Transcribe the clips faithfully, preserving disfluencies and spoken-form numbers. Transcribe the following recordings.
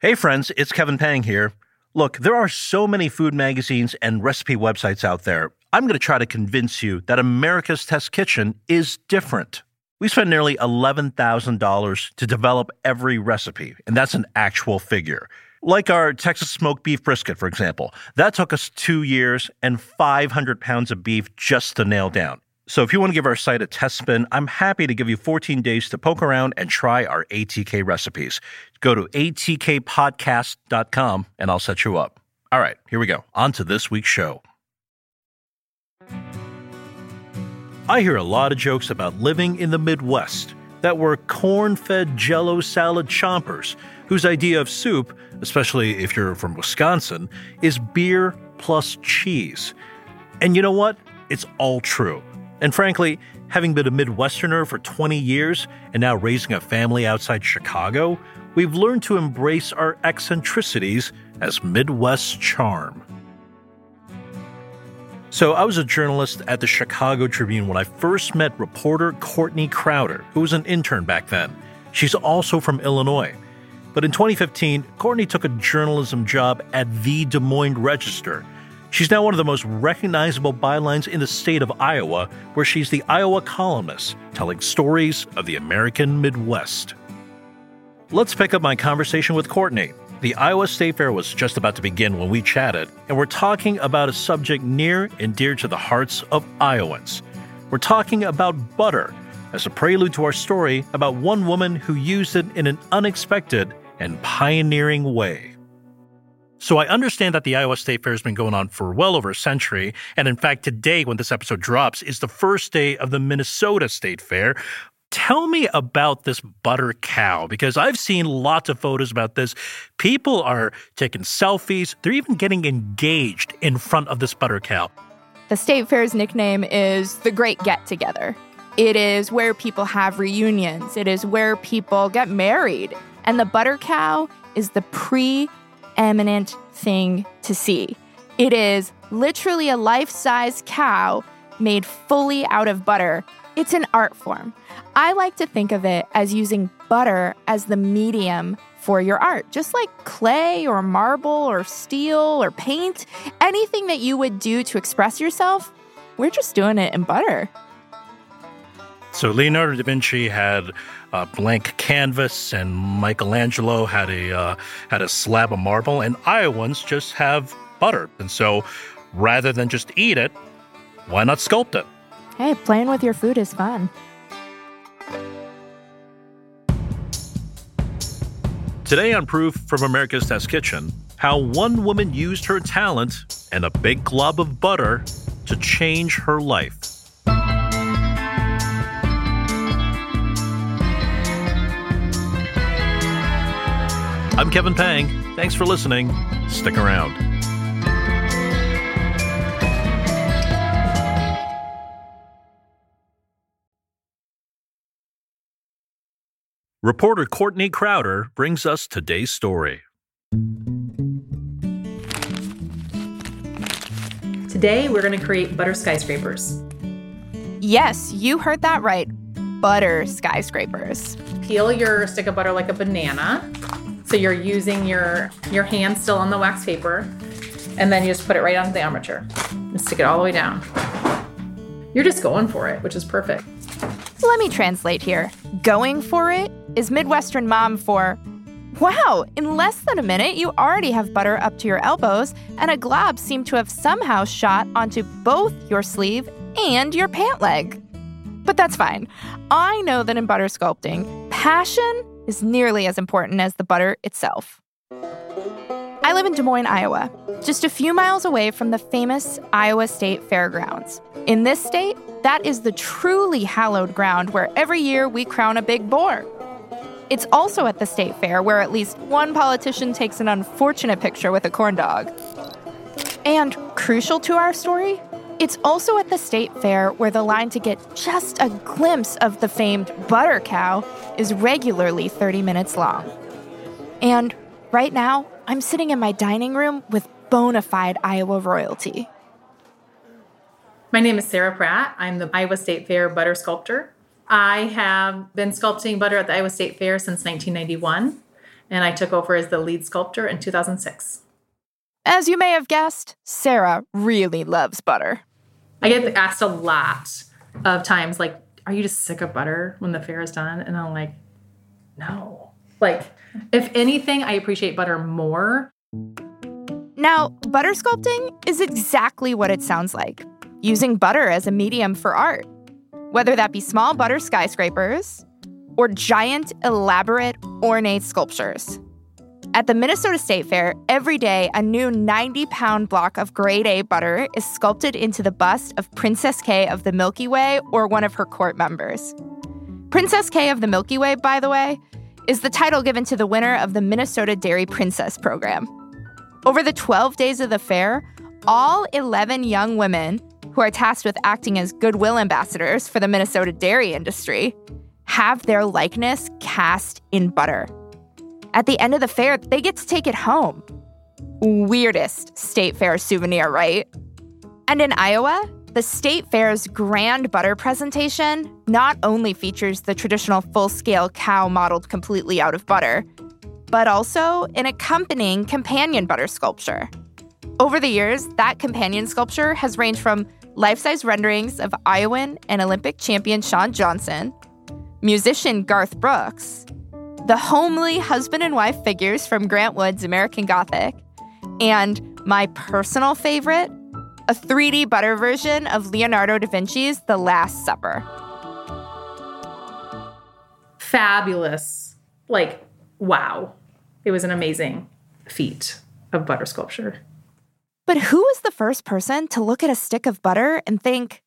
Hey friends, it's Kevin Pang here. Look, there are so many food magazines and recipe websites out there. I'm going to try to convince you that America's Test Kitchen is different. We spend nearly eleven thousand dollars to develop every recipe, and that's an actual figure. Like our Texas smoked beef brisket, for example. That took us two years and five hundred pounds of beef just to nail down. So if you want to give our site a test spin, I'm happy to give you fourteen days to poke around and try our A T K recipes. Go to A T K podcast dot com and I'll set you up. All right, here we go. On to this week's show. I hear a lot of jokes about living in the Midwest that were corn-fed jello salad chompers, whose idea of soup, especially if you're from Wisconsin, is beer plus cheese. And you know what? It's all true. And frankly, having been a Midwesterner for twenty years and now raising a family outside Chicago, we've learned to embrace our eccentricities as Midwest charm. So I was a journalist at the Chicago Tribune when I first met reporter Courtney Crowder, who was an intern back then. She's also from Illinois. But in twenty fifteen, Courtney took a journalism job at the Des Moines Register. She's now one of the most recognizable bylines in the state of Iowa, where she's the Iowa columnist, telling stories of the American Midwest. Let's pick up my conversation with Courtney. The Iowa State Fair was just about to begin when we chatted, and we're talking about a subject near and dear to the hearts of Iowans. We're talking about butter, as a prelude to our story about one woman who used it in an unexpected and pioneering way. So I understand that the Iowa State Fair has been going on for well over a century, and in fact, today, when this episode drops, is the first day of the Minnesota State Fair. Tell me about this butter cow, because I've seen lots of photos about this. People are taking selfies. They're even getting engaged in front of this butter cow. The State Fair's nickname is the Great Get-Together. It is where people have reunions. It is where people get married. And the butter cow is the pre eminent thing to see. It is literally a life-size cow made fully out of butter. It's an art form. I like to think of it as using butter as the medium for your art, just like clay or marble or steel or paint. Anything that you would do to express yourself, we're just doing it in butter. So Leonardo da Vinci had a blank canvas, and Michelangelo had a uh, had a slab of marble, and Iowans just have butter. And so rather than just eat it, why not sculpt it? Hey, playing with your food is fun. Today on Proof from America's Test Kitchen, how one woman used her talent and a big glob of butter to change her life. I'm Kevin Pang. Thanks for listening. Stick around. Reporter Courtney Crowder brings us today's story. Today, we're going to create butter skyscrapers. Yes, you heard that right. Butter skyscrapers. Peel your stick of butter like a banana. So you're using your, your hand still on the wax paper, and then you just put it right onto the armature and stick it all the way down. You're just going for it, which is perfect. Let me translate here. Going for it is Midwestern mom for, wow, in less than a minute, you already have butter up to your elbows, and a glob seemed to have somehow shot onto both your sleeve and your pant leg. But that's fine. I know that in butter sculpting, passion is nearly as important as the butter itself. I live in Des Moines, Iowa, just a few miles away from the famous Iowa State Fairgrounds. In this state, that is the truly hallowed ground where every year we crown a big boar. It's also at the state fair where at least one politician takes an unfortunate picture with a corn dog. And crucial to our story, it's also at the state fair where the line to get just a glimpse of the famed butter cow is regularly thirty minutes long. And right now, I'm sitting in my dining room with bona fide Iowa royalty. My name is Sarah Pratt. I'm the Iowa State Fair butter sculptor. I have been sculpting butter at the Iowa State Fair since nineteen ninety-one. and I took over as the lead sculptor in two thousand six. As you may have guessed, Sarah really loves butter. I get asked a lot of times, like, are you just sick of butter when the fair is done? And I'm like, no. Like, if anything, I appreciate butter more. Now, butter sculpting is exactly what it sounds like, using butter as a medium for art. Whether that be small butter skyscrapers or giant, elaborate, ornate sculptures. At the Minnesota State Fair, every day, a new ninety-pound block of grade A butter is sculpted into the bust of Princess Kay of the Milky Way or one of her court members. Princess Kay of the Milky Way, by the way, is the title given to the winner of the Minnesota Dairy Princess program. Over the twelve days of the fair, all eleven young women who are tasked with acting as goodwill ambassadors for the Minnesota dairy industry have their likeness cast in butter. At the end of the fair, they get to take it home. Weirdest state fair souvenir, right? And in Iowa, the state fair's grand butter presentation not only features the traditional full-scale cow modeled completely out of butter, but also an accompanying companion butter sculpture. Over the years, that companion sculpture has ranged from life-size renderings of Iowan and Olympic champion Shawn Johnson, musician Garth Brooks, the homely husband and wife figures from Grant Wood's American Gothic, and my personal favorite, a three D butter version of Leonardo da Vinci's The Last Supper. Fabulous. Like, wow. It was an amazing feat of butter sculpture. But who was the first person to look at a stick of butter and think,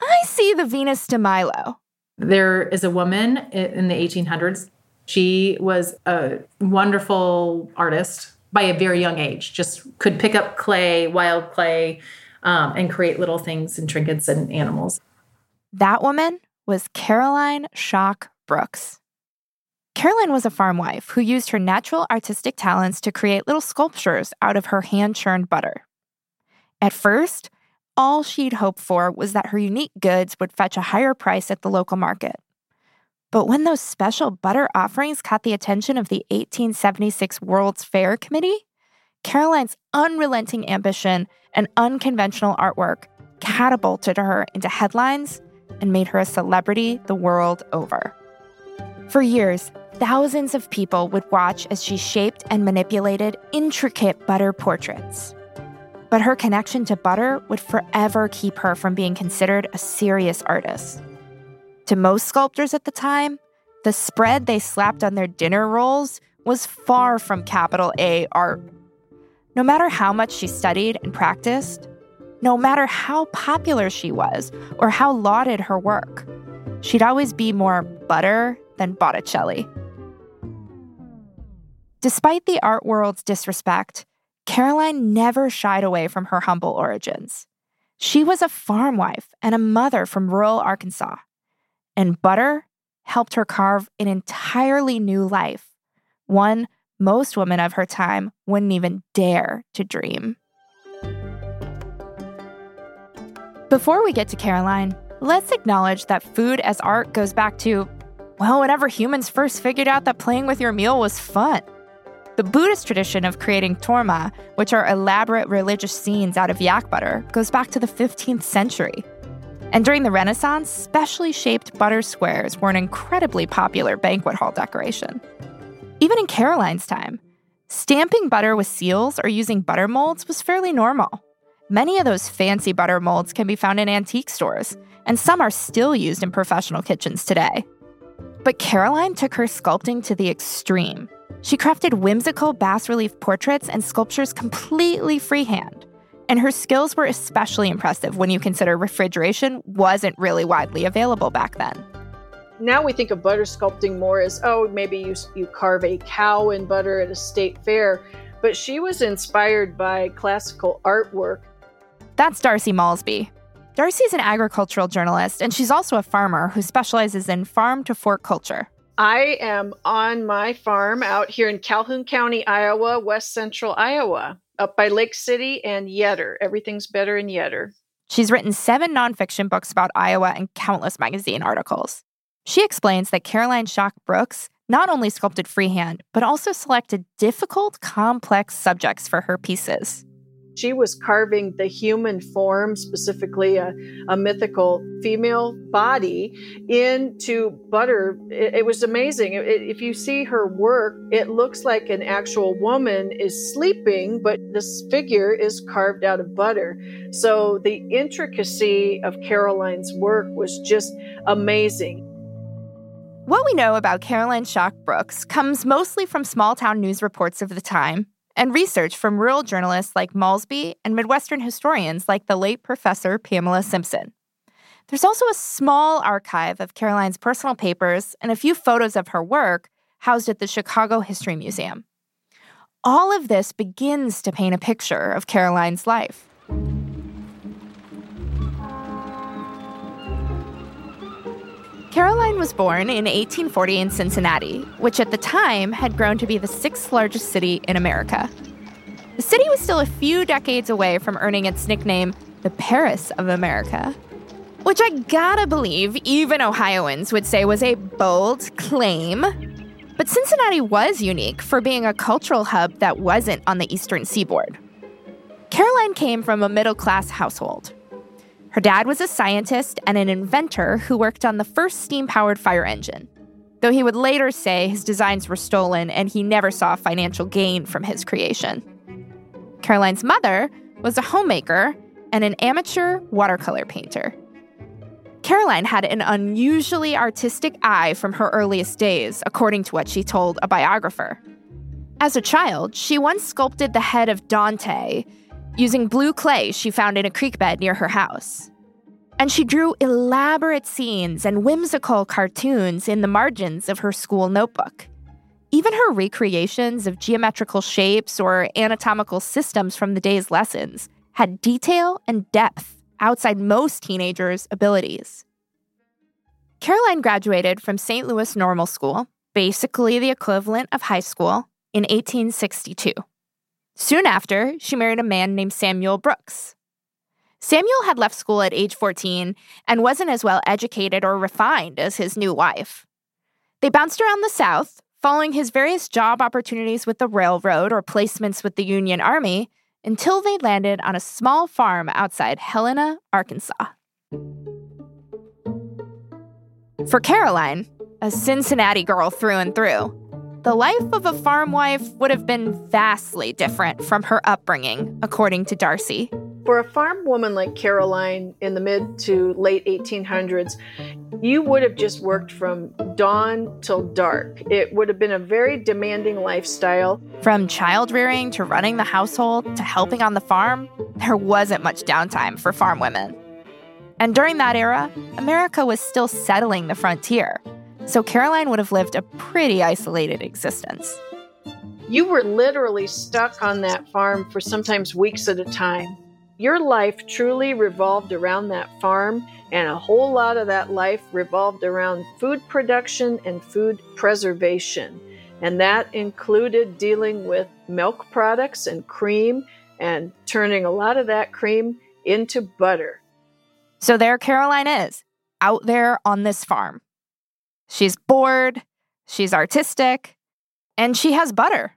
I see the Venus de Milo? There is a woman in the eighteen hundreds. She was a wonderful artist by a very young age, just could pick up clay, wild clay, um, and create little things and trinkets and animals. That woman was Caroline Shock Brooks. Caroline was a farm wife who used her natural artistic talents to create little sculptures out of her hand-churned butter. At first, all she'd hoped for was that her unique goods would fetch a higher price at the local market. But when those special butter offerings caught the attention of the eighteen seventy-six World's Fair Committee, Caroline's unrelenting ambition and unconventional artwork catapulted her into headlines and made her a celebrity the world over. For years, thousands of people would watch as she shaped and manipulated intricate butter portraits. But her connection to butter would forever keep her from being considered a serious artist. To most sculptors at the time, the spread they slapped on their dinner rolls was far from capital A art. No matter how much she studied and practiced, no matter how popular she was or how lauded her work, she'd always be more butter than Botticelli. Despite the art world's disrespect, Caroline never shied away from her humble origins. She was a farm wife and a mother from rural Arkansas, and butter helped her carve an entirely new life, one most women of her time wouldn't even dare to dream. Before we get to Caroline, let's acknowledge that food as art goes back to, well, whenever humans first figured out that playing with your meal was fun. The Buddhist tradition of creating torma, which are elaborate religious scenes out of yak butter, goes back to the fifteenth century. And during the Renaissance, specially shaped butter squares were an incredibly popular banquet hall decoration. Even in Caroline's time, stamping butter with seals or using butter molds was fairly normal. Many of those fancy butter molds can be found in antique stores, and some are still used in professional kitchens today. But Caroline took her sculpting to the extreme. She crafted whimsical bas-relief portraits and sculptures completely freehand. And her skills were especially impressive when you consider refrigeration wasn't really widely available back then. Now we think of butter sculpting more as, oh, maybe you, you carve a cow in butter at a state fair. But she was inspired by classical artwork. That's Darcy Maulsby. Darcy's an agricultural journalist, and she's also a farmer who specializes in farm-to-fork culture. I am on my farm out here in Calhoun County, Iowa, west central Iowa, up by Lake City and Yetter. Everything's better in Yetter. She's written seven nonfiction books about Iowa and countless magazine articles. She explains that Caroline Shock Brooks not only sculpted freehand, but also selected difficult, complex subjects for her pieces. She was carving the human form, specifically a, a mythical female body, into butter. It, it was amazing. It, it, if you see her work, it looks like an actual woman is sleeping, but this figure is carved out of butter. So the intricacy of Caroline's work was just amazing. What we know about Caroline Shock Brooks comes mostly from small-town news reports of the time, and research from rural journalists like Maulsby and Midwestern historians like the late Professor Pamela Simpson. There's also a small archive of Caroline's personal papers and a few photos of her work housed at the Chicago History Museum. All of this begins to paint a picture of Caroline's life. Caroline was born in eighteen forty in Cincinnati, which at the time had grown to be the sixth largest city in America. The city was still a few decades away from earning its nickname, the Paris of America, which I gotta believe even Ohioans would say was a bold claim. But Cincinnati was unique for being a cultural hub that wasn't on the eastern seaboard. Caroline came from a middle-class household. Her dad was a scientist and an inventor who worked on the first steam-powered fire engine, though he would later say his designs were stolen and he never saw financial gain from his creation. Caroline's mother was a homemaker and an amateur watercolor painter. Caroline had an unusually artistic eye from her earliest days, according to what she told a biographer. As a child, she once sculpted the head of Dante, using blue clay she found in a creek bed near her house. And she drew elaborate scenes and whimsical cartoons in the margins of her school notebook. Even her recreations of geometrical shapes or anatomical systems from the day's lessons had detail and depth outside most teenagers' abilities. Caroline graduated from Saint Louis Normal School, basically the equivalent of high school, in eighteen sixty-two. Soon after, she married a man named Samuel Brooks. Samuel had left school at age fourteen and wasn't as well educated or refined as his new wife. They bounced around the South, following his various job opportunities with the railroad or placements with the Union Army, until they landed on a small farm outside Helena, Arkansas. For Caroline, a Cincinnati girl through and through, the life of a farm wife would have been vastly different from her upbringing, according to Darcy. For a farm woman like Caroline in the mid to late eighteen hundreds, you would have just worked from dawn till dark. It would have been a very demanding lifestyle. From child-rearing to running the household to helping on the farm, there wasn't much downtime for farm women. And during that era, America was still settling the frontier. So Caroline would have lived a pretty isolated existence. You were literally stuck on that farm for sometimes weeks at a time. Your life truly revolved around that farm, and a whole lot of that life revolved around food production and food preservation. And that included dealing with milk products and cream and turning a lot of that cream into butter. So there Caroline is, out there on this farm. She's bored, she's artistic, and she has butter.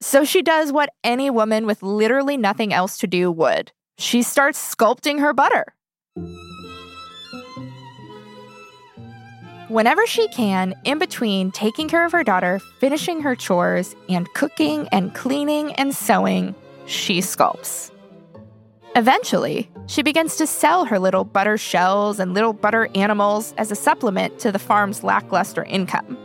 So she does what any woman with literally nothing else to do would. She starts sculpting her butter. Whenever she can, in between taking care of her daughter, finishing her chores, and cooking and cleaning and sewing, she sculpts. Eventually, she begins to sell her little butter shells and little butter animals as a supplement to the farm's lackluster income.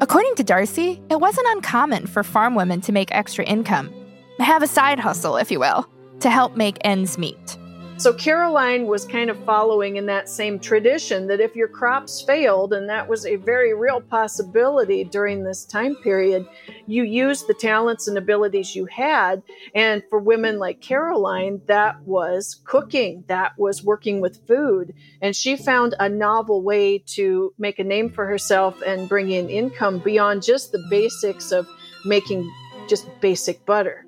According to Darcy, it wasn't uncommon for farm women to make extra income, have a side hustle, if you will, to help make ends meet. So Caroline was kind of following in that same tradition that if your crops failed, and that was a very real possibility during this time period, you used the talents and abilities you had. And for women like Caroline, that was cooking, that was working with food. And she found a novel way to make a name for herself and bring in income beyond just the basics of making just basic butter.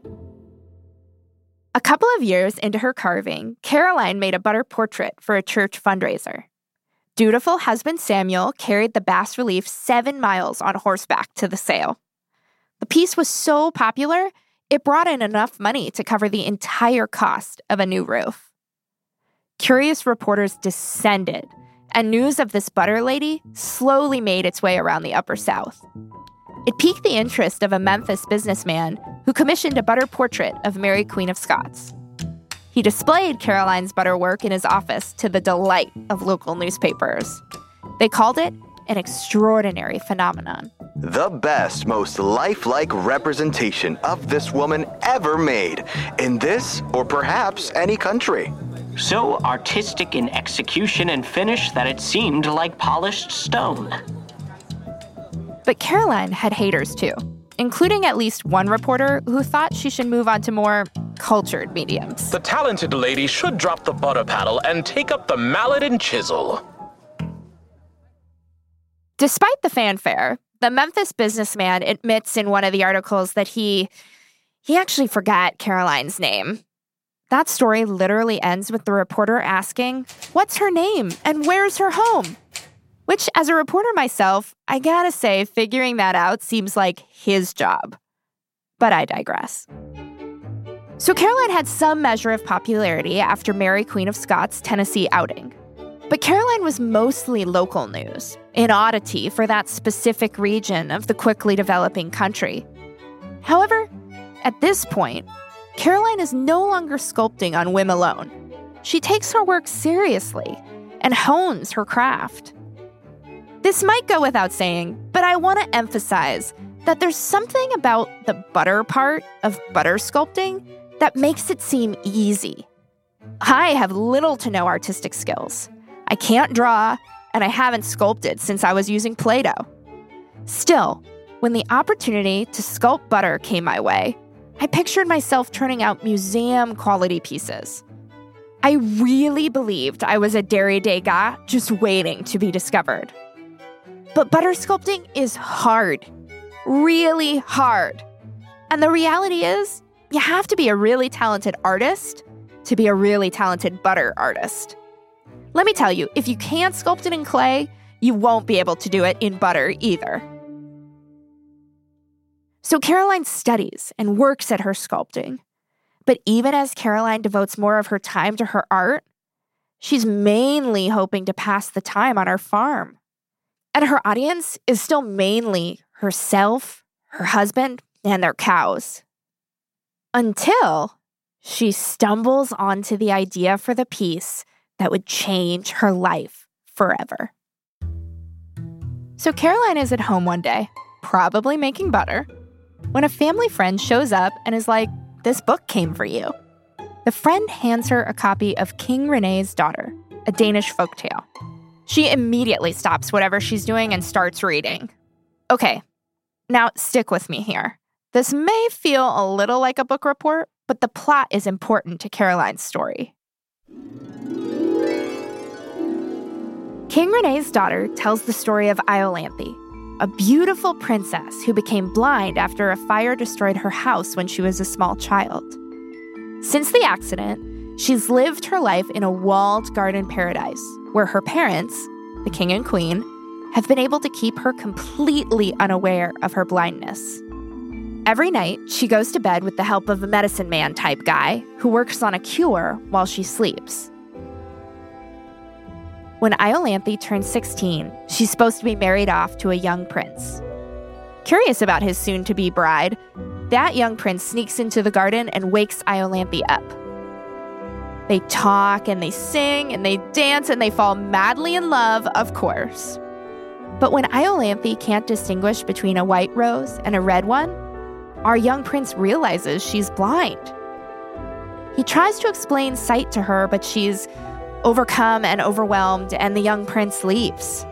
A couple of years into her carving, Caroline made a butter portrait for a church fundraiser. dutiful husband Samuel carried the bas-relief seven miles on horseback to the sale. The piece was so popular, it brought in enough money to cover the entire cost of a new roof. Curious reporters descended, and news of this butter lady slowly made its way around the Upper South. It piqued the interest of a Memphis businessman who commissioned a butter portrait of Mary Queen of Scots. He displayed Caroline's butter work in his office to the delight of local newspapers. They called it an extraordinary phenomenon. The best, most lifelike representation of this woman ever made in this or perhaps any country. So artistic in execution and finish that it seemed like polished stone. But Caroline had haters too, including at least one reporter who thought she should move on to more cultured mediums. The talented lady should drop the butter paddle and take up the mallet and chisel. Despite the fanfare, the Memphis businessman admits in one of the articles that he, he actually forgot Caroline's name. That story literally ends with the reporter asking, "What's her name and where's her home?" Which, as a reporter myself, I gotta say, figuring that out seems like his job. But I digress. So Caroline had some measure of popularity after Mary Queen of Scots' Tennessee outing. But Caroline was mostly local news, an oddity for that specific region of the quickly developing country. However, at this point, Caroline is no longer sculpting on whim alone. She takes her work seriously and hones her craft. This might go without saying, but I want to emphasize that there's something about the butter part of butter sculpting that makes it seem easy. I have little to no artistic skills. I can't draw, and I haven't sculpted since I was using Play-Doh. Still, when the opportunity to sculpt butter came my way, I pictured myself turning out museum-quality pieces. I really believed I was a dairy Degas just waiting to be discovered. But butter sculpting is hard, really hard. And the reality is, you have to be a really talented artist to be a really talented butter artist. Let me tell you, if you can't sculpt it in clay, you won't be able to do it in butter either. So Caroline studies and works at her sculpting. But even as Caroline devotes more of her time to her art, she's mainly hoping to pass the time on her farm. And her audience is still mainly herself, her husband, and their cows. Until she stumbles onto the idea for the piece that would change her life forever. So Caroline is at home one day, probably making butter, when a family friend shows up and is like, "This book came for you." The friend hands her a copy of King René's Daughter, a Danish folktale. She immediately stops whatever she's doing and starts reading. Okay, now stick with me here. This may feel a little like a book report, but the plot is important to Caroline's story. King René's Daughter tells the story of Iolanthe, a beautiful princess who became blind after a fire destroyed her house when she was a small child. Since the accident, she's lived her life in a walled garden paradise, where her parents, the king and queen, have been able to keep her completely unaware of her blindness. Every night, she goes to bed with the help of a medicine man type guy who works on a cure while she sleeps. When Iolanthe turns sixteen, she's supposed to be married off to a young prince. Curious about his soon-to-be bride, that young prince sneaks into the garden and wakes Iolanthe up. They talk, and they sing, and they dance, and they fall madly in love, of course. But when Iolanthe can't distinguish between a white rose and a red one, our young prince realizes she's blind. He tries to explain sight to her, but she's overcome and overwhelmed, and the young prince leaves.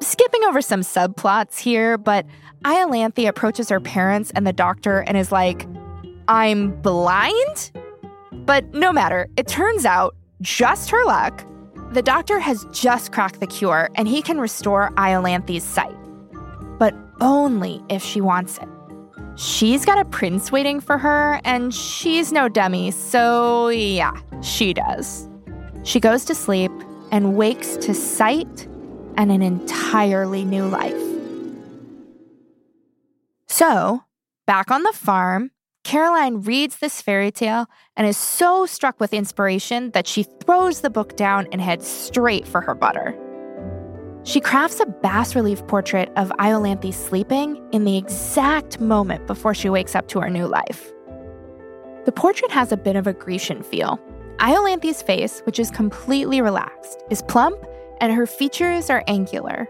Skipping over some subplots here, but Iolanthe approaches her parents and the doctor and is like, "I'm blind?" But no matter, it turns out, just her luck, the doctor has just cracked the cure and he can restore Iolanthe's sight. But only if she wants it. She's got a prince waiting for her and she's no dummy, so yeah, she does. She goes to sleep and wakes to sight and an entirely new life. So, back on the farm, Caroline reads this fairy tale and is so struck with inspiration that she throws the book down and heads straight for her butter. She crafts a bas-relief portrait of Iolanthe sleeping in the exact moment before she wakes up to her new life. The portrait has a bit of a Grecian feel. Iolanthe's face, which is completely relaxed, is plump, and her features are angular.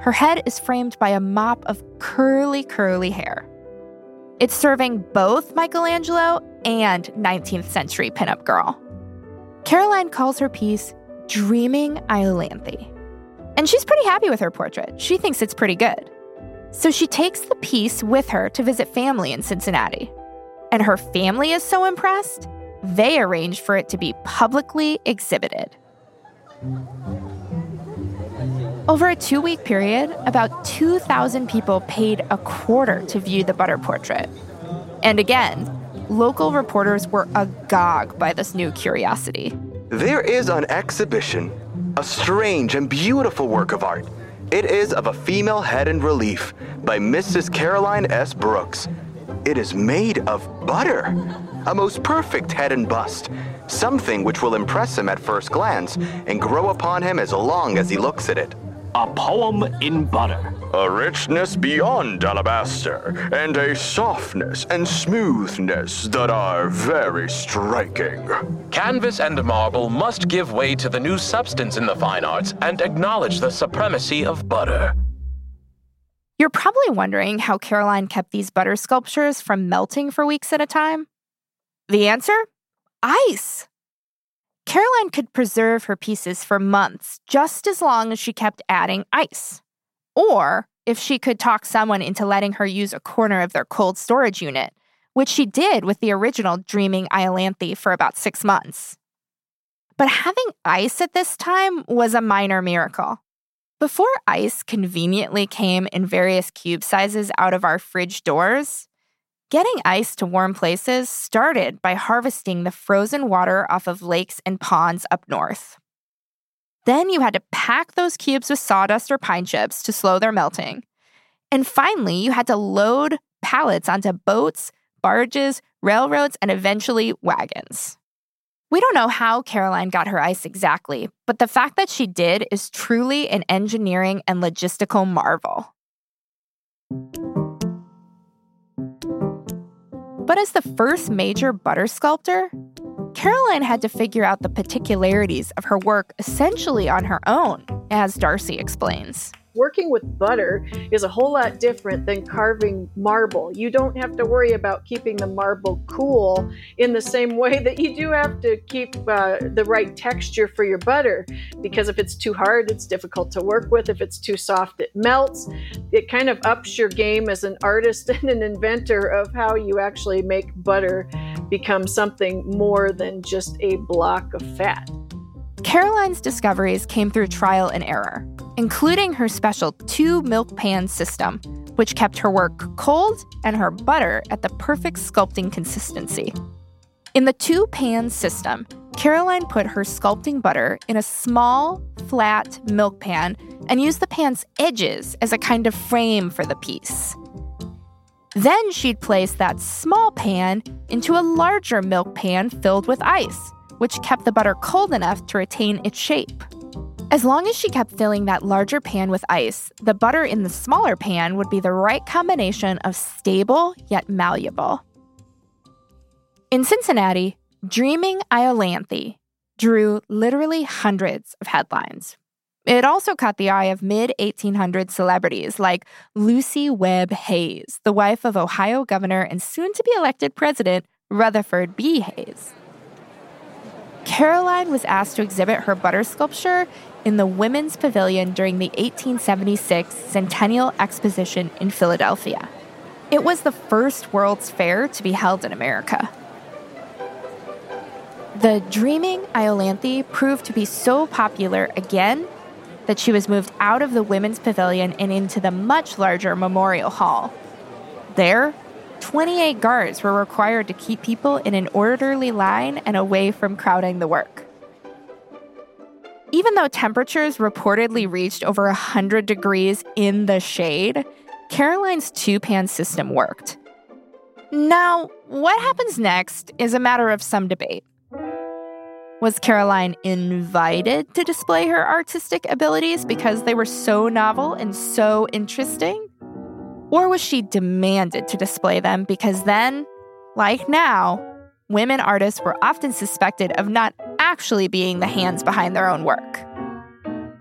Her head is framed by a mop of curly, curly hair. It's serving both Michelangelo and nineteenth century pinup girl. Caroline calls her piece Dreaming Iolanthe. And she's pretty happy with her portrait. She thinks it's pretty good. So she takes the piece with her to visit family in Cincinnati. And her family is so impressed, they arrange for it to be publicly exhibited. Over a two-week period, about two thousand people paid a quarter to view the butter portrait. And again, local reporters were agog by this new curiosity. There is an exhibition, a strange and beautiful work of art. It is of a female head in relief by Missus Caroline S. Brooks. It is made of butter, a most perfect head and bust, something which will impress him at first glance and grow upon him as long as he looks at it. A poem in butter. A richness beyond alabaster, and a softness and smoothness that are very striking. Canvas and marble must give way to the new substance in the fine arts and acknowledge the supremacy of butter. You're probably wondering how Caroline kept these butter sculptures from melting for weeks at a time. The answer? Ice. Caroline could preserve her pieces for months, just as long as she kept adding ice. Or if she could talk someone into letting her use a corner of their cold storage unit, which she did with the original Dreaming Iolanthe for about six months. But having ice at this time was a minor miracle. Before ice conveniently came in various cube sizes out of our fridge doors, getting ice to warm places started by harvesting the frozen water off of lakes and ponds up north. Then you had to pack those cubes with sawdust or pine chips to slow their melting. And finally, you had to load pallets onto boats, barges, railroads, and eventually wagons. We don't know how Caroline got her ice exactly, but the fact that she did is truly an engineering and logistical marvel. But as the first major butter sculptor, Caroline had to figure out the particularities of her work essentially on her own, as Darcy explains. Working with butter is a whole lot different than carving marble. You don't have to worry about keeping the marble cool in the same way that you do have to keep uh, the right texture for your butter, because if it's too hard, it's difficult to work with. If it's too soft, it melts. It kind of ups your game as an artist and an inventor of how you actually make butter become something more than just a block of fat. Caroline's discoveries came through trial and error, including her special two-milk pan system, which kept her work cold and her butter at the perfect sculpting consistency. In the two-pan system, Caroline put her sculpting butter in a small, flat milk pan and used the pan's edges as a kind of frame for the piece. Then she'd place that small pan into a larger milk pan filled with ice, which kept the butter cold enough to retain its shape. As long as she kept filling that larger pan with ice, the butter in the smaller pan would be the right combination of stable yet malleable. In Cincinnati, Dreaming Iolanthe drew literally hundreds of headlines. It also caught the eye of mid eighteen hundreds celebrities like Lucy Webb Hayes, the wife of Ohio governor and soon-to-be-elected president Rutherford B. Hayes. Caroline was asked to exhibit her butter sculpture in the Women's Pavilion during the eighteen seventy-six Centennial Exposition in Philadelphia. It was the first World's Fair to be held in America. The Dreaming Iolanthe proved to be so popular again that she was moved out of the Women's Pavilion and into the much larger Memorial Hall. There, twenty-eight guards were required to keep people in an orderly line and away from crowding the work. Even though temperatures reportedly reached over one hundred degrees in the shade, Caroline's two-pan system worked. Now, what happens next is a matter of some debate. Was Caroline invited to display her artistic abilities because they were so novel and so interesting? Or was she demanded to display them because then, like now, women artists were often suspected of not actually being the hands behind their own work?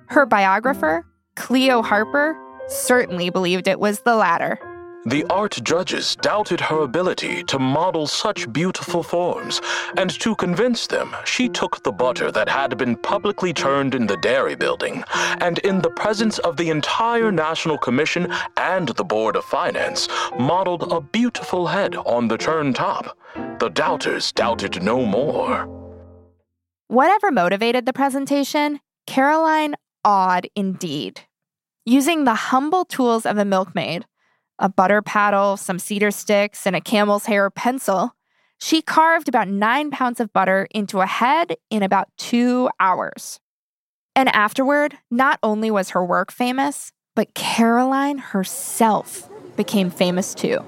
Her biographer, Cleo Harper, certainly believed it was the latter. The art judges doubted her ability to model such beautiful forms, and to convince them, she took the butter that had been publicly churned in the dairy building, and in the presence of the entire National Commission and the Board of Finance, modeled a beautiful head on the churn top. The doubters doubted no more. Whatever motivated the presentation, Caroline awed indeed. Using the humble tools of a milkmaid, a butter paddle, some cedar sticks, and a camel's hair pencil, she carved about nine pounds of butter into a head in about two hours. And afterward, not only was her work famous, but Caroline herself became famous too.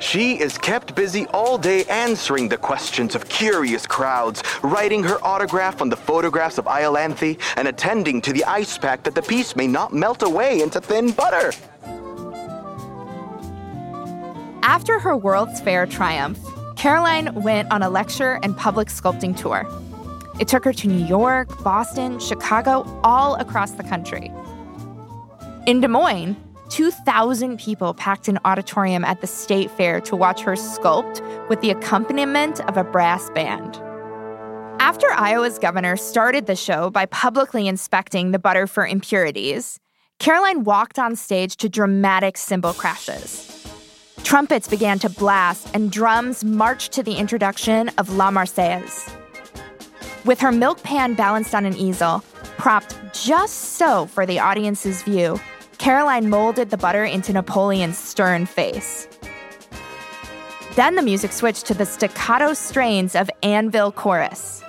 She is kept busy all day answering the questions of curious crowds, writing her autograph on the photographs of Iolanthe, and attending to the ice pack that the piece may not melt away into thin butter. After her World's Fair triumph, Caroline went on a lecture and public sculpting tour. It took her to New York, Boston, Chicago, all across the country. In Des Moines, two thousand people packed an auditorium at the state fair to watch her sculpt with the accompaniment of a brass band. After Iowa's governor started the show by publicly inspecting the butter for impurities, Caroline walked on stage to dramatic cymbal crashes. Trumpets began to blast, and drums marched to the introduction of La Marseillaise. With her milk pan balanced on an easel, propped just so for the audience's view, Caroline molded the butter into Napoleon's stern face. Then the music switched to the staccato strains of Anvil Chorus.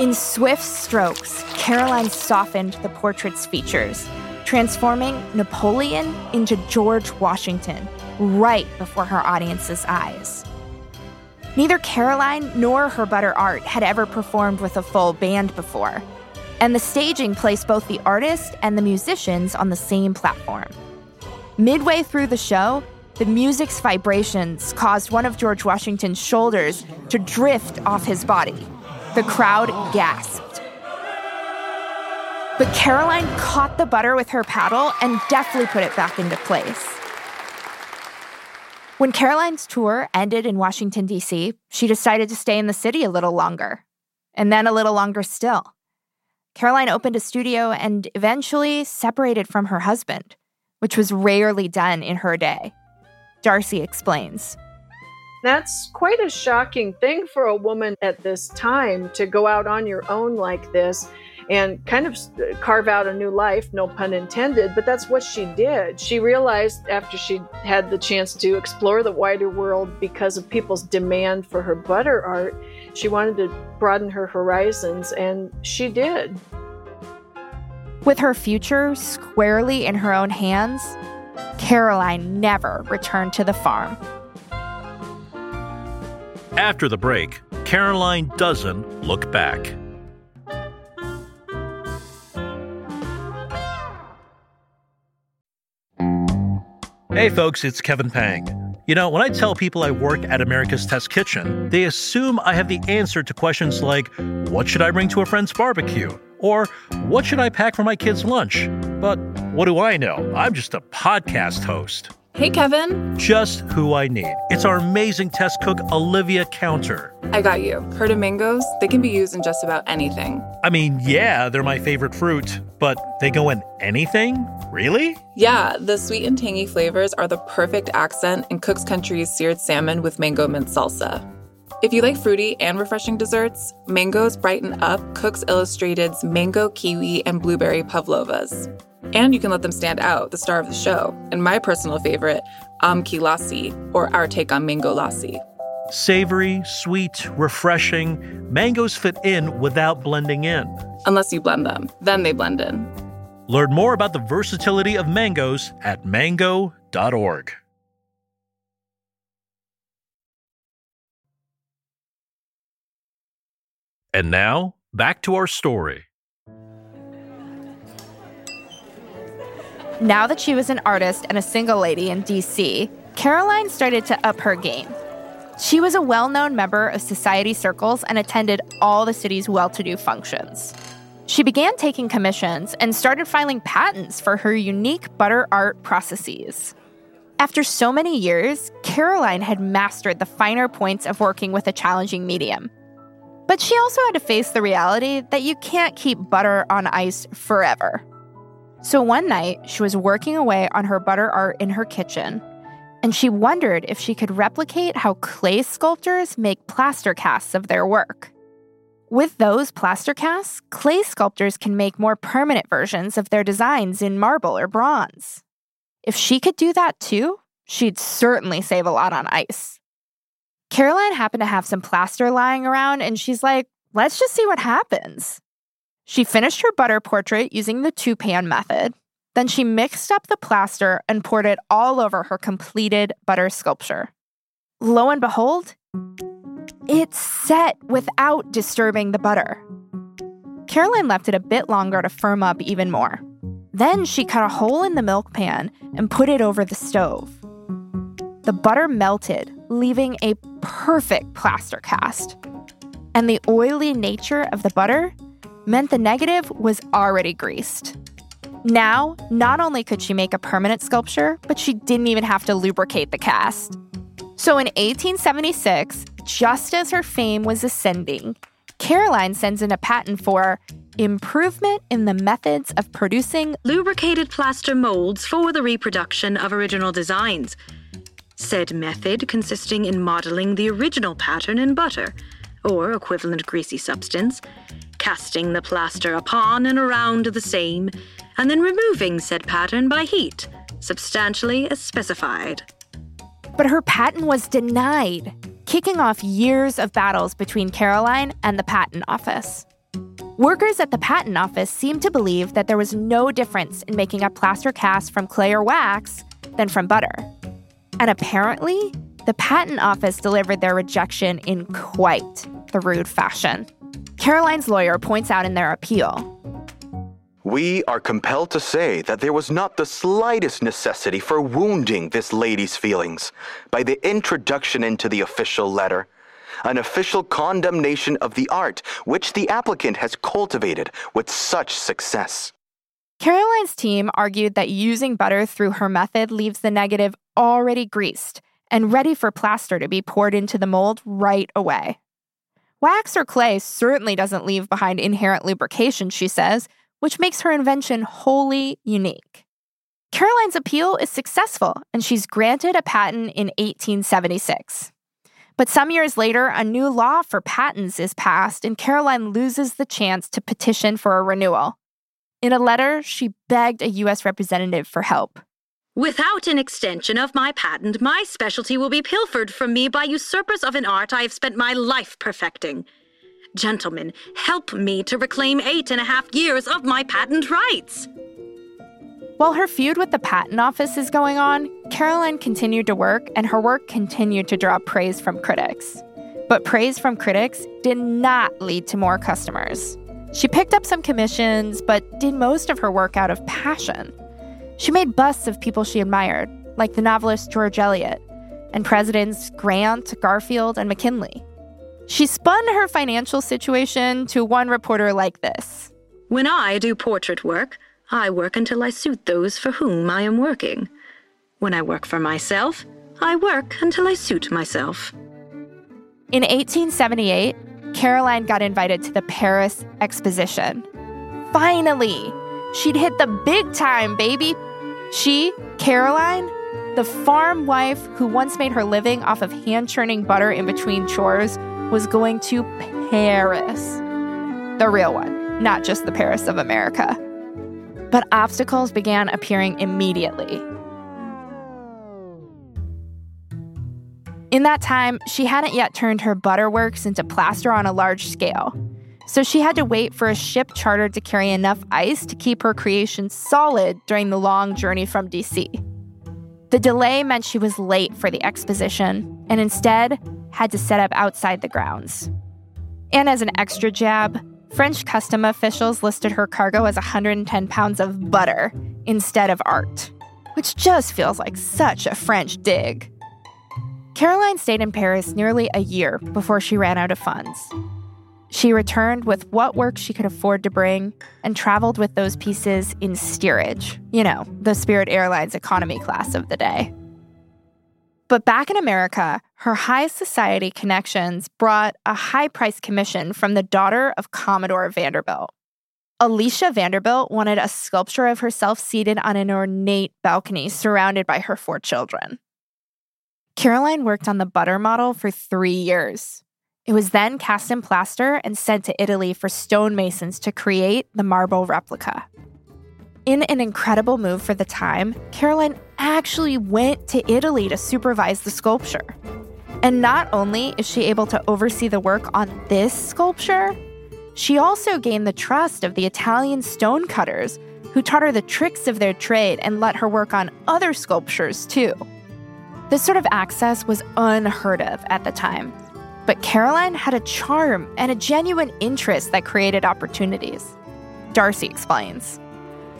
In swift strokes, Caroline softened the portrait's features, transforming Napoleon into George Washington, right before her audience's eyes. Neither Caroline nor her butter art had ever performed with a full band before, and the staging placed both the artist and the musicians on the same platform. Midway through the show, the music's vibrations caused one of George Washington's shoulders to drift off his body. The crowd gasped. But Caroline caught the butter with her paddle and deftly put it back into place. When Caroline's tour ended in Washington, D C, she decided to stay in the city a little longer, and then a little longer still. Caroline opened a studio and eventually separated from her husband, which was rarely done in her day. Darcy explains. That's quite a shocking thing for a woman at this time, to go out on your own like this and kind of carve out a new life, no pun intended, but that's what she did. She realized after she had the chance to explore the wider world because of people's demand for her butter art, she wanted to broaden her horizons, and she did. With her future squarely in her own hands, Caroline never returned to the farm. After the break, Caroline doesn't look back. Hey folks, it's Kevin Pang. You know, when I tell people I work at America's Test Kitchen, they assume I have the answer to questions like, what should I bring to a friend's barbecue? Or, what should I pack for my kid's lunch? But what do I know? I'm just a podcast host. Hey, Kevin. Just who I need. It's our amazing test cook, Olivia Counter. I got you. Her domingos, they can be used in just about anything. I mean, yeah, they're my favorite fruit, but they go in anything? Really? Yeah, the sweet and tangy flavors are the perfect accent in Cook's Country's seared salmon with mango mint salsa. If you like fruity and refreshing desserts, mangoes brighten up Cook's Illustrated's mango, kiwi, and blueberry pavlovas. And you can let them stand out, the star of the show, and my personal favorite, Amki Lassi, or our take on mango lassi. Savory, sweet, refreshing, mangoes fit in without blending in. unless you blend them. Then they blend in. Learn more about the versatility of mangoes at mango dot org. And now, back to our story. Now that she was an artist and a single lady in D C, Caroline started to up her game. She was a well-known member of society circles and attended all the city's well-to-do functions. She began taking commissions and started filing patents for her unique butter art processes. After so many years, Caroline had mastered the finer points of working with a challenging medium. But she also had to face the reality that you can't keep butter on ice forever. So one night, she was working away on her butter art in her kitchen, and she wondered if she could replicate how clay sculptors make plaster casts of their work. With those plaster casts, clay sculptors can make more permanent versions of their designs in marble or bronze. If she could do that too, she'd certainly save a lot on ice. Caroline happened to have some plaster lying around, and she's like, let's just see what happens. She finished her butter portrait using the two-pan method. Then she mixed up the plaster and poured it all over her completed butter sculpture. Lo and behold, it set without disturbing the butter. Caroline left it a bit longer to firm up even more. Then she cut a hole in the milk pan and put it over the stove. The butter melted, leaving a perfect plaster cast. And the oily nature of the butter meant the negative was already greased. Now, not only could she make a permanent sculpture, but she didn't even have to lubricate the cast. So in eighteen seventy-six, just as her fame was ascending, Caroline sends in a patent for improvement in the methods of producing lubricated plaster molds for the reproduction of original designs. Said method consisting in modeling the original pattern in butter, or equivalent greasy substance, casting the plaster upon and around the same, and then removing said pattern by heat, substantially as specified. But her patent was denied, kicking off years of battles between Caroline and the patent office. Workers at the patent office seemed to believe that there was no difference in making a plaster cast from clay or wax than from butter. And apparently, the patent office delivered their rejection in quite the rude fashion. Caroline's lawyer points out in their appeal, "We are compelled to say that there was not the slightest necessity for wounding this lady's feelings by the introduction into the official letter, an official condemnation of the art which the applicant has cultivated with such success." Caroline's team argued that using butter through her method leaves the negative already greased and ready for plaster to be poured into the mold right away. Wax or clay certainly doesn't leave behind inherent lubrication, she says, which makes her invention wholly unique. Caroline's appeal is successful, and she's granted a patent in eighteen seventy-six. But some years later, a new law for patents is passed, and Caroline loses the chance to petition for a renewal. In a letter, she begged a U S representative for help. "Without an extension of my patent, my specialty will be pilfered from me by usurpers of an art I have spent my life perfecting. Gentlemen, help me to reclaim eight and a half years of my patent rights." While her feud with the patent office is going on, Caroline continued to work, and her work continued to draw praise from critics. But praise from critics did not lead to more customers. She picked up some commissions, but did most of her work out of passion. She made busts of people she admired, like the novelist George Eliot, and Presidents Grant, Garfield, and McKinley. She spun her financial situation to one reporter like this. "When I do portrait work, I work until I suit those for whom I am working. When I work for myself, I work until I suit myself." In eighteen seventy-eight, Caroline got invited to the Paris Exposition. Finally, she'd hit the big time, baby. She, Caroline, the farm wife who once made her living off of hand-churning butter in between chores, was going to Paris. The real one, not just the Paris of America. But obstacles began appearing immediately. In that time, she hadn't yet turned her butter works into plaster on a large scale. so she had to wait for a ship chartered to carry enough ice to keep her creation solid during the long journey from D C. The delay meant she was late for the exposition and instead had to set up outside the grounds. And as an extra jab, French custom officials listed her cargo as one hundred ten pounds of butter instead of art, which just feels like such a French dig. Caroline stayed in Paris nearly a year before she ran out of funds. She returned with what work she could afford to bring and traveled with those pieces in steerage, you know, the Spirit Airlines economy class of the day. But back in America, her high society connections brought a high-priced commission from the daughter of Commodore Vanderbilt. Alicia Vanderbilt wanted a sculpture of herself seated on an ornate balcony surrounded by her four children. Caroline worked on the butter model for three years. It was then cast in plaster and sent to Italy for stonemasons to create the marble replica. In an incredible move for the time, Caroline actually went to Italy to supervise the sculpture. And not only is she able to oversee the work on this sculpture, she also gained the trust of the Italian stonecutters, who taught her the tricks of their trade and let her work on other sculptures too. This sort of access was unheard of at the time. But Caroline had a charm and a genuine interest that created opportunities. Darcy explains.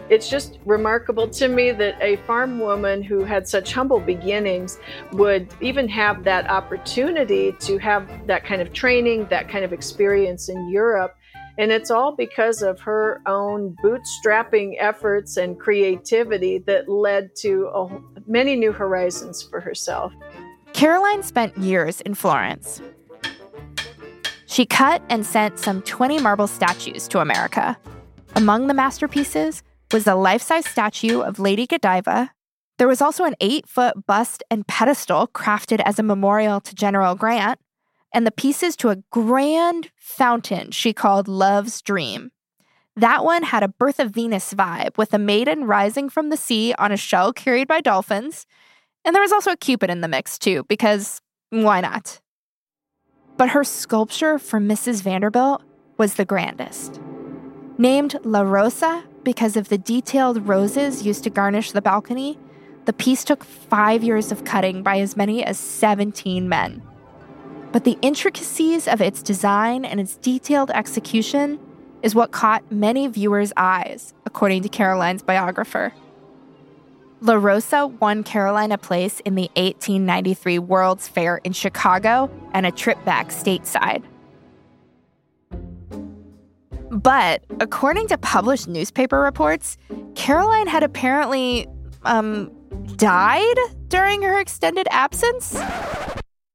It's just remarkable to me that a farm woman who had such humble beginnings would even have that opportunity to have that kind of training, that kind of experience in Europe. And it's all because of her own bootstrapping efforts and creativity that led to a, many new horizons for herself. Caroline spent years in Florence. She cut and sent some twenty marble statues to America. Among the masterpieces was a life-size statue of Lady Godiva. There was also an eight-foot bust and pedestal crafted as a memorial to General Grant, and the pieces to a grand fountain she called Love's Dream. That one had a Birth of Venus vibe, with a maiden rising from the sea on a shell carried by dolphins. And there was also a Cupid in the mix, too, because why not? But her sculpture for Missus Vanderbilt was the grandest. Named La Rosa because of the detailed roses used to garnish the balcony, the piece took five years of cutting by as many as seventeen men. But the intricacies of its design and its detailed execution is what caught many viewers' eyes, according to Caroline's biographer. La Rosa won Caroline a place in the eighteen ninety-three World's Fair in Chicago and a trip back stateside. But according to published newspaper reports, Caroline had apparently, um, died during her extended absence.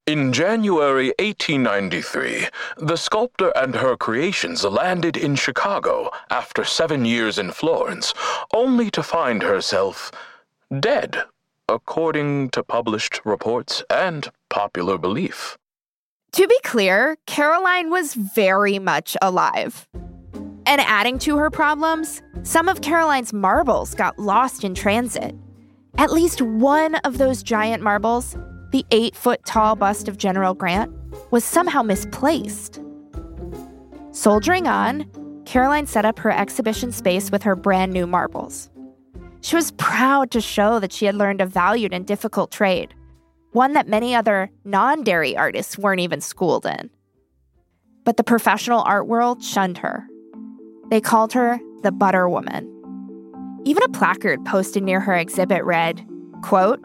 In January eighteen ninety-three, the sculptor and her creations landed in Chicago after seven years in Florence, only to find herself dead, according to published reports and popular belief. To be clear, Caroline was very much alive. And adding to her problems, some of Caroline's marbles got lost in transit. At least one of those giant marbles, the eight-foot-tall bust of General Grant, was somehow misplaced. Soldiering on, Caroline set up her exhibition space with her brand new marbles. She was proud to show that she had learned a valued and difficult trade, one that many other non-dairy artists weren't even schooled in. But the professional art world shunned her. They called her the Butter Woman. Even a placard posted near her exhibit read, quote,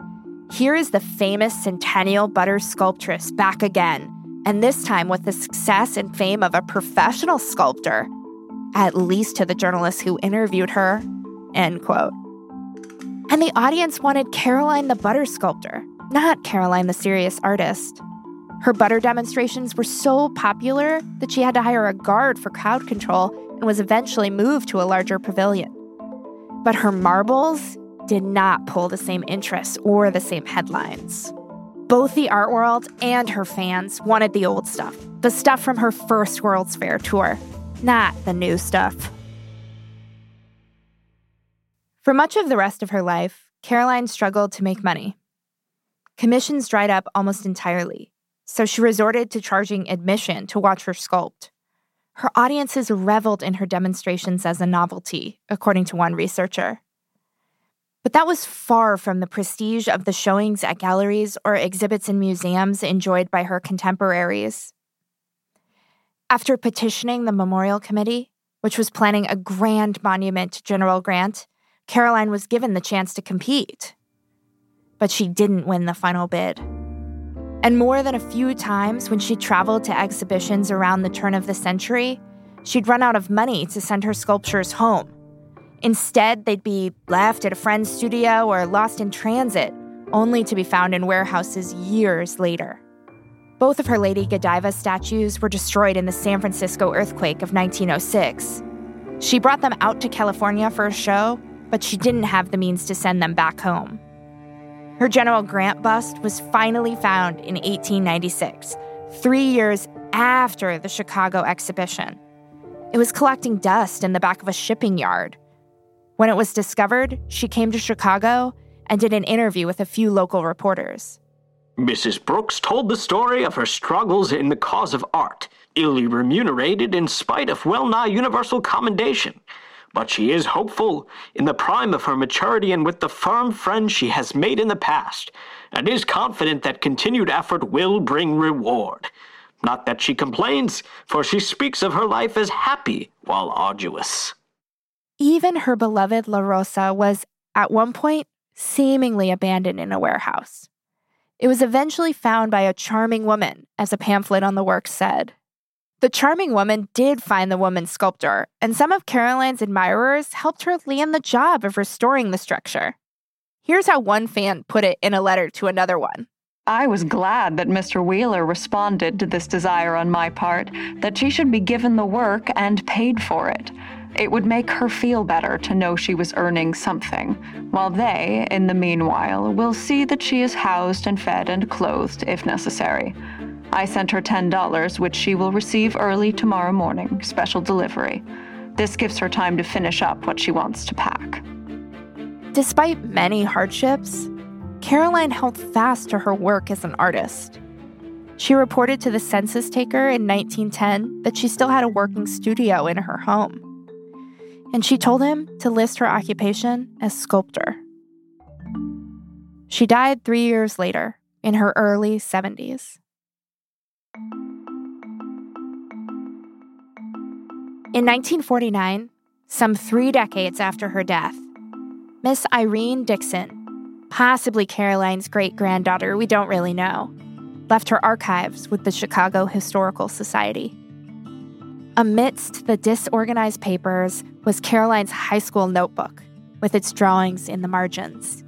"Here is the famous centennial butter sculptress back again, and this time with the success and fame of a professional sculptor, at least to the journalists who interviewed her," end quote. And the audience wanted Caroline the butter sculptor, not Caroline the serious artist. Her butter demonstrations were so popular that she had to hire a guard for crowd control and was eventually moved to a larger pavilion. But her marbles did not pull the same interests or the same headlines. Both the art world and her fans wanted the old stuff, the stuff from her first World's Fair tour, not the new stuff. For much of the rest of her life, Caroline struggled to make money. Commissions dried up almost entirely, so she resorted to charging admission to watch her sculpt. Her audiences reveled in her demonstrations as a novelty, according to one researcher. But that was far from the prestige of the showings at galleries or exhibits in museums enjoyed by her contemporaries. After petitioning the Memorial Committee, which was planning a grand monument to General Grant, Caroline was given the chance to compete. But she didn't win the final bid. And more than a few times when she traveled to exhibitions around the turn of the century, she'd run out of money to send her sculptures home. Instead, they'd be left at a friend's studio or lost in transit, only to be found in warehouses years later. Both of her Lady Godiva statues were destroyed in the San Francisco earthquake of nineteen oh six. She brought them out to California for a show, but she didn't have the means to send them back home. Her General Grant bust was finally found in eighteen ninety-six, three years after the Chicago exhibition. It was collecting dust in the back of a shipping yard. When it was discovered, she came to Chicago and did an interview with a few local reporters. Missus Brooks told the story of her struggles in the cause of art, illy remunerated in spite of well-nigh universal commendation. But she is hopeful in the prime of her maturity and with the firm friends she has made in the past, and is confident that continued effort will bring reward. Not that she complains, for she speaks of her life as happy while arduous. Even her beloved La Rosa was, at one point, seemingly abandoned in a warehouse. It was eventually found by a charming woman, as a pamphlet on the work said. The charming woman did find the woman sculptor, and some of Caroline's admirers helped her land the job of restoring the structure. Here's how one fan put it in a letter to another one. I was glad that Mister Wheeler responded to this desire on my part, that she should be given the work and paid for it. It would make her feel better to know she was earning something, while they, in the meanwhile, will see that she is housed and fed and clothed, if necessary. I sent her ten dollars, which she will receive early tomorrow morning, special delivery. This gives her time to finish up what she wants to pack. Despite many hardships, Caroline held fast to her work as an artist. She reported to the census taker in nineteen ten that she still had a working studio in her home. And she told him to list her occupation as sculptor. She died three years later, in her early seventies. In nineteen forty-nine, some three decades after her death, Miss Irene Dixon, possibly Caroline's great-granddaughter, we don't really know, left her archives with the Chicago Historical Society. Amidst the disorganized papers was Caroline's high school notebook, with its drawings in the margins,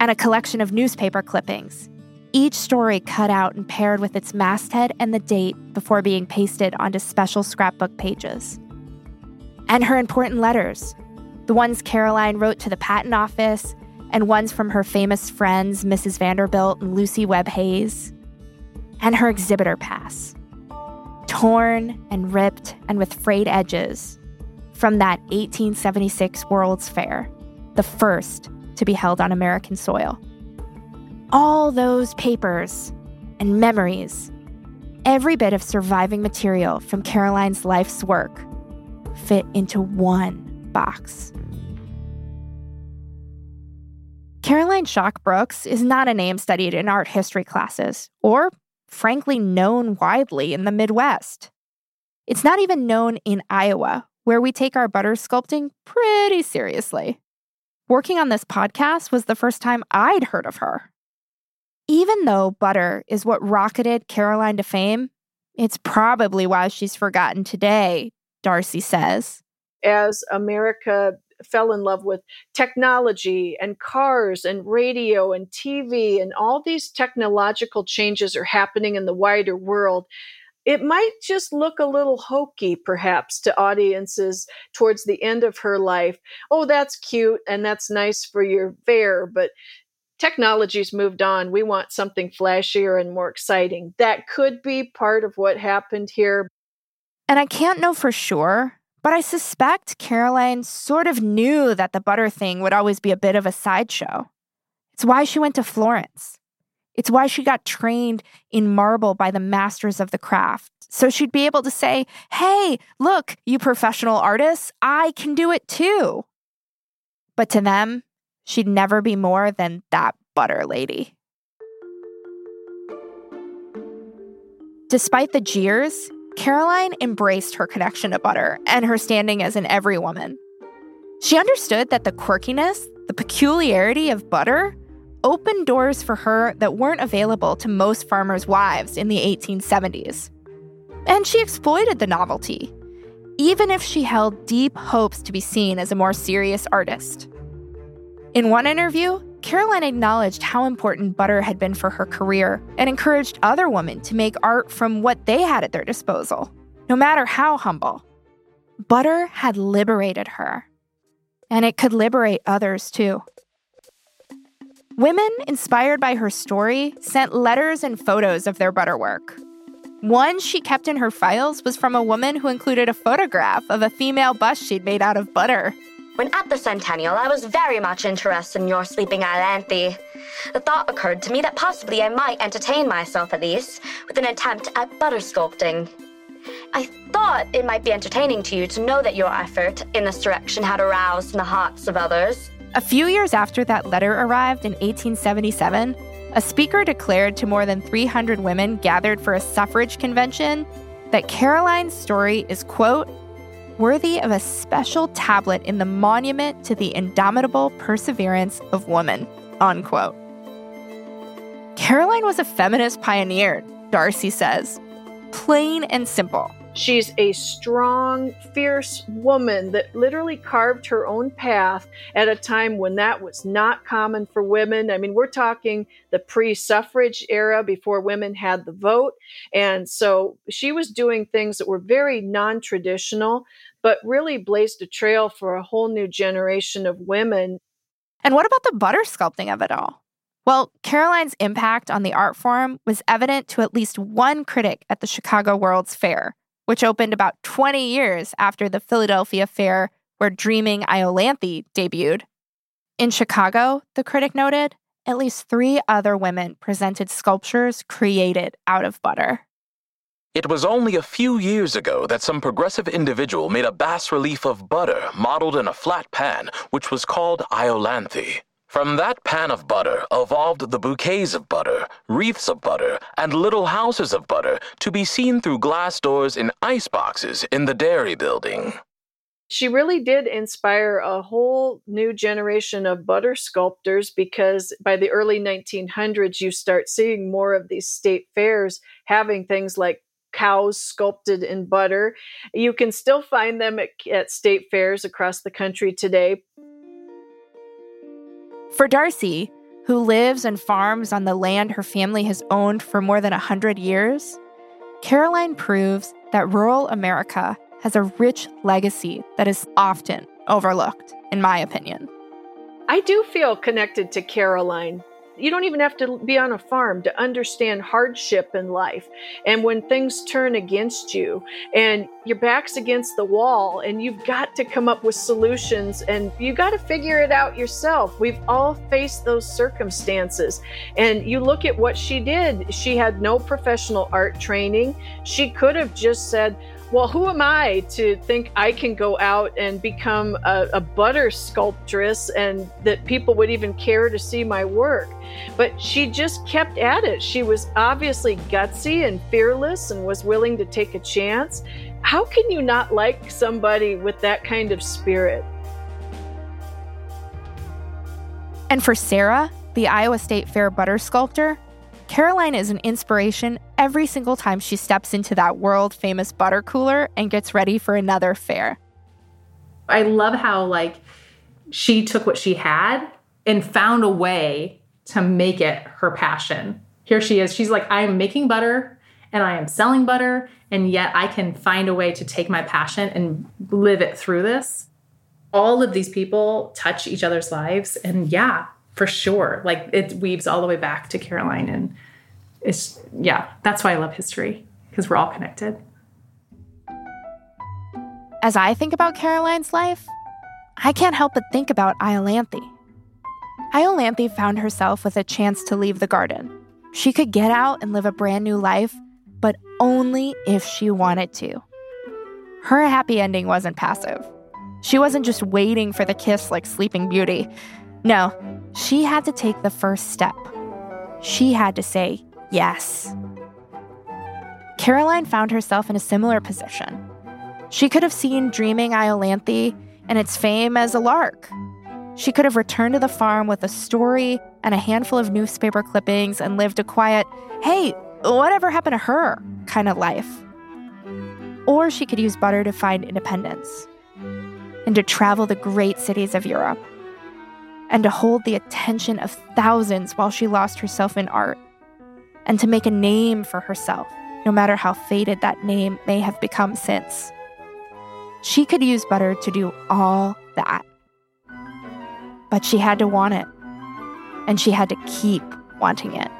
and a collection of newspaper clippings, each story cut out and paired with its masthead and the date before being pasted onto special scrapbook pages. And her important letters, the ones Caroline wrote to the patent office and ones from her famous friends, Missus Vanderbilt and Lucy Webb Hayes, and her exhibitor pass, torn and ripped and with frayed edges, from that eighteen seventy-six World's Fair, the first to be held on American soil. All those papers and memories, every bit of surviving material from Caroline's life's work, fit into one box. Caroline Shock Brooks is not a name studied in art history classes, or frankly known widely in the Midwest. It's not even known in Iowa, where we take our butter sculpting pretty seriously. Working on this podcast was the first time I'd heard of her. Even though butter is what rocketed Caroline to fame, it's probably why she's forgotten today, Darcy says. As America fell in love with technology and cars and radio and T V and all these technological changes are happening in the wider world, it might just look a little hokey, perhaps, to audiences towards the end of her life. Oh, that's cute and that's nice for your fair, but technology's moved on. We want something flashier and more exciting. That could be part of what happened here. And I can't know for sure, but I suspect Caroline sort of knew that the butter thing would always be a bit of a sideshow. It's why she went to Florence. It's why she got trained in marble by the masters of the craft. So she'd be able to say, hey, look, you professional artists, I can do it too. But to them, she'd never be more than that butter lady. Despite the jeers, Caroline embraced her connection to butter and her standing as an every woman. She understood that the quirkiness, the peculiarity of butter opened doors for her that weren't available to most farmers' wives in the eighteen seventies. And she exploited the novelty, even if she held deep hopes to be seen as a more serious artist. In one interview, Caroline acknowledged how important butter had been for her career and encouraged other women to make art from what they had at their disposal, no matter how humble. Butter had liberated her, and it could liberate others too. Women inspired by her story sent letters and photos of their butter work. One she kept in her files was from a woman who included a photograph of a female bust she'd made out of butter. When at the Centennial, I was very much interested in your sleeping Iolanthe. The thought occurred to me that possibly I might entertain myself, at least, with an attempt at butter sculpting. I thought it might be entertaining to you to know that your effort in this direction had aroused in the hearts of others. A few years after that letter arrived in eighteen seventy-seven, a speaker declared to more than three hundred women gathered for a suffrage convention that Caroline's story is, quote, worthy of a special tablet in the monument to the indomitable perseverance of woman, unquote. Caroline was a feminist pioneer, Darcy says, plain and simple. She's a strong, fierce woman that literally carved her own path at a time when that was not common for women. I mean, we're talking the pre-suffrage era before women had the vote. And so she was doing things that were very non-traditional, but really blazed a trail for a whole new generation of women. And what about the butter sculpting of it all? Well, Caroline's impact on the art form was evident to at least one critic at the Chicago World's Fair, which opened about twenty years after the Philadelphia Fair where Dreaming Iolanthe debuted. In Chicago, the critic noted, at least three other women presented sculptures created out of butter. It was only a few years ago that some progressive individual made a bas-relief of butter modeled in a flat pan, which was called Iolanthe. From that pan of butter evolved the bouquets of butter, wreaths of butter, and little houses of butter to be seen through glass doors in ice boxes in the Dairy Building. She really did inspire a whole new generation of butter sculptors because by the early nineteen hundreds, you start seeing more of these state fairs having things like cows sculpted in butter. You can still find them at, at state fairs across the country today. For Darcy, who lives and farms on the land her family has owned for more than one hundred years, Caroline proves that rural America has a rich legacy that is often overlooked, in my opinion. I do feel connected to Caroline. You don't even have to be on a farm to understand hardship in life. And when things turn against you and your back's against the wall and you've got to come up with solutions and you got to figure it out yourself. We've all faced those circumstances. And you look at what she did. She had no professional art training. She could have just said, well, who am I to think I can go out and become a, a butter sculptress and that people would even care to see my work? But she just kept at it. She was obviously gutsy and fearless and was willing to take a chance. How can you not like somebody with that kind of spirit? And for Sarah, the Iowa State Fair butter sculptor, Caroline is an inspiration every single time she steps into that world-famous butter cooler and gets ready for another fair. I love how, like, she took what she had and found a way to make it her passion. Here she is. She's like, I am making butter and I am selling butter, and yet I can find a way to take my passion and live it through this. All of these people touch each other's lives, and yeah, for sure. Like, it weaves all the way back to Caroline. And it's, yeah, that's why I love history, because we're all connected. As I think about Caroline's life, I can't help but think about Iolanthe. Iolanthe found herself with a chance to leave the garden, She could get out and live a brand new life, but only if she wanted to. Her happy ending wasn't passive. She wasn't just waiting for the kiss like Sleeping Beauty. No, she had to take the first step. She had to say yes. Caroline found herself in a similar position. She could have seen Dreaming Iolanthe and its fame as a lark. She could have returned to the farm with a story and a handful of newspaper clippings and lived a quiet, hey, whatever happened to her kind of life. Or she could use butter to find independence and to travel the great cities of Europe and to hold the attention of thousands while she lost herself in art and to make a name for herself, no matter how faded that name may have become since. She could use butter to do all that. But she had to want it. And she had to keep wanting it.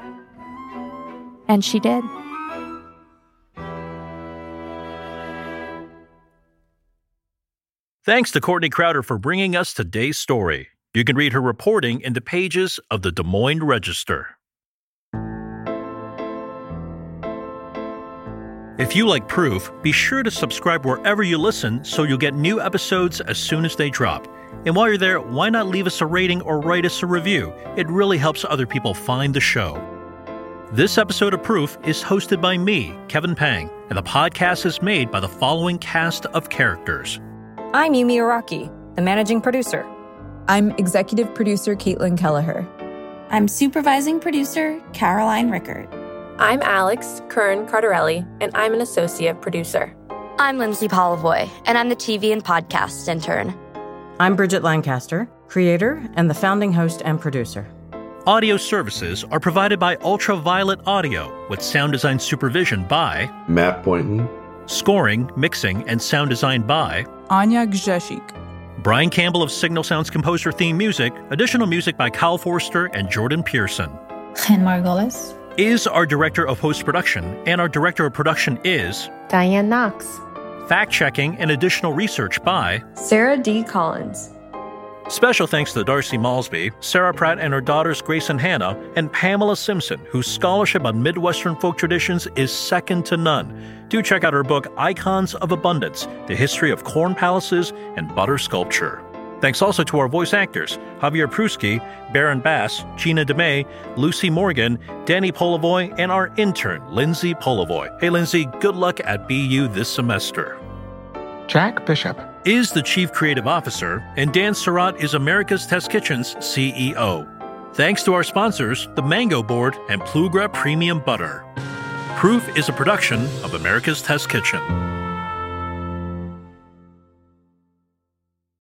And she did. Thanks to Courtney Crowder for bringing us today's story. You can read her reporting in the pages of the Des Moines Register. If you like Proof, be sure to subscribe wherever you listen so you'll get new episodes as soon as they drop. And while you're there, why not leave us a rating or write us a review? It really helps other people find the show. This episode of Proof is hosted by me, Kevin Pang, and the podcast is made by the following cast of characters. I'm Yumi Araki, the managing producer. I'm executive producer Caitlin Kelleher. I'm supervising producer Caroline Rickard. I'm Alex Kern Cardarelli, and I'm an associate producer. I'm Lindsay Polavoy, and I'm the T V and podcast intern. I'm Bridget Lancaster, creator and the founding host and producer. Audio services are provided by Ultraviolet Audio with sound design supervision by Matt Boynton. Scoring, mixing, and sound design by Anya Gzeshik. Brian Campbell of Signal Sound's composer theme music, additional music by Kyle Forster and Jordan Pearson. Ken Margolis is our director of post-production, and our director of production is Diane Knox. Fact-checking and additional research by Sarah D. Collins. Special thanks to Darcy Maulsby, Sarah Pratt and her daughters Grace and Hannah, and Pamela Simpson, whose scholarship on Midwestern folk traditions is second to none. Do check out her book, Icons of Abundance, The History of Corn Palaces and Butter Sculpture. Thanks also to our voice actors, Javier Prusky, Baron Bass, Gina DeMay, Lucy Morgan, Danny Polavoy, and our intern, Lindsay Polavoy. Hey, Lindsay, good luck at B U this semester. Jack Bishop is the Chief Creative Officer, and Dan Surratt is America's Test Kitchen's C E O. Thanks to our sponsors, the Mango Board and Plugra Premium Butter. Proof is a production of America's Test Kitchen.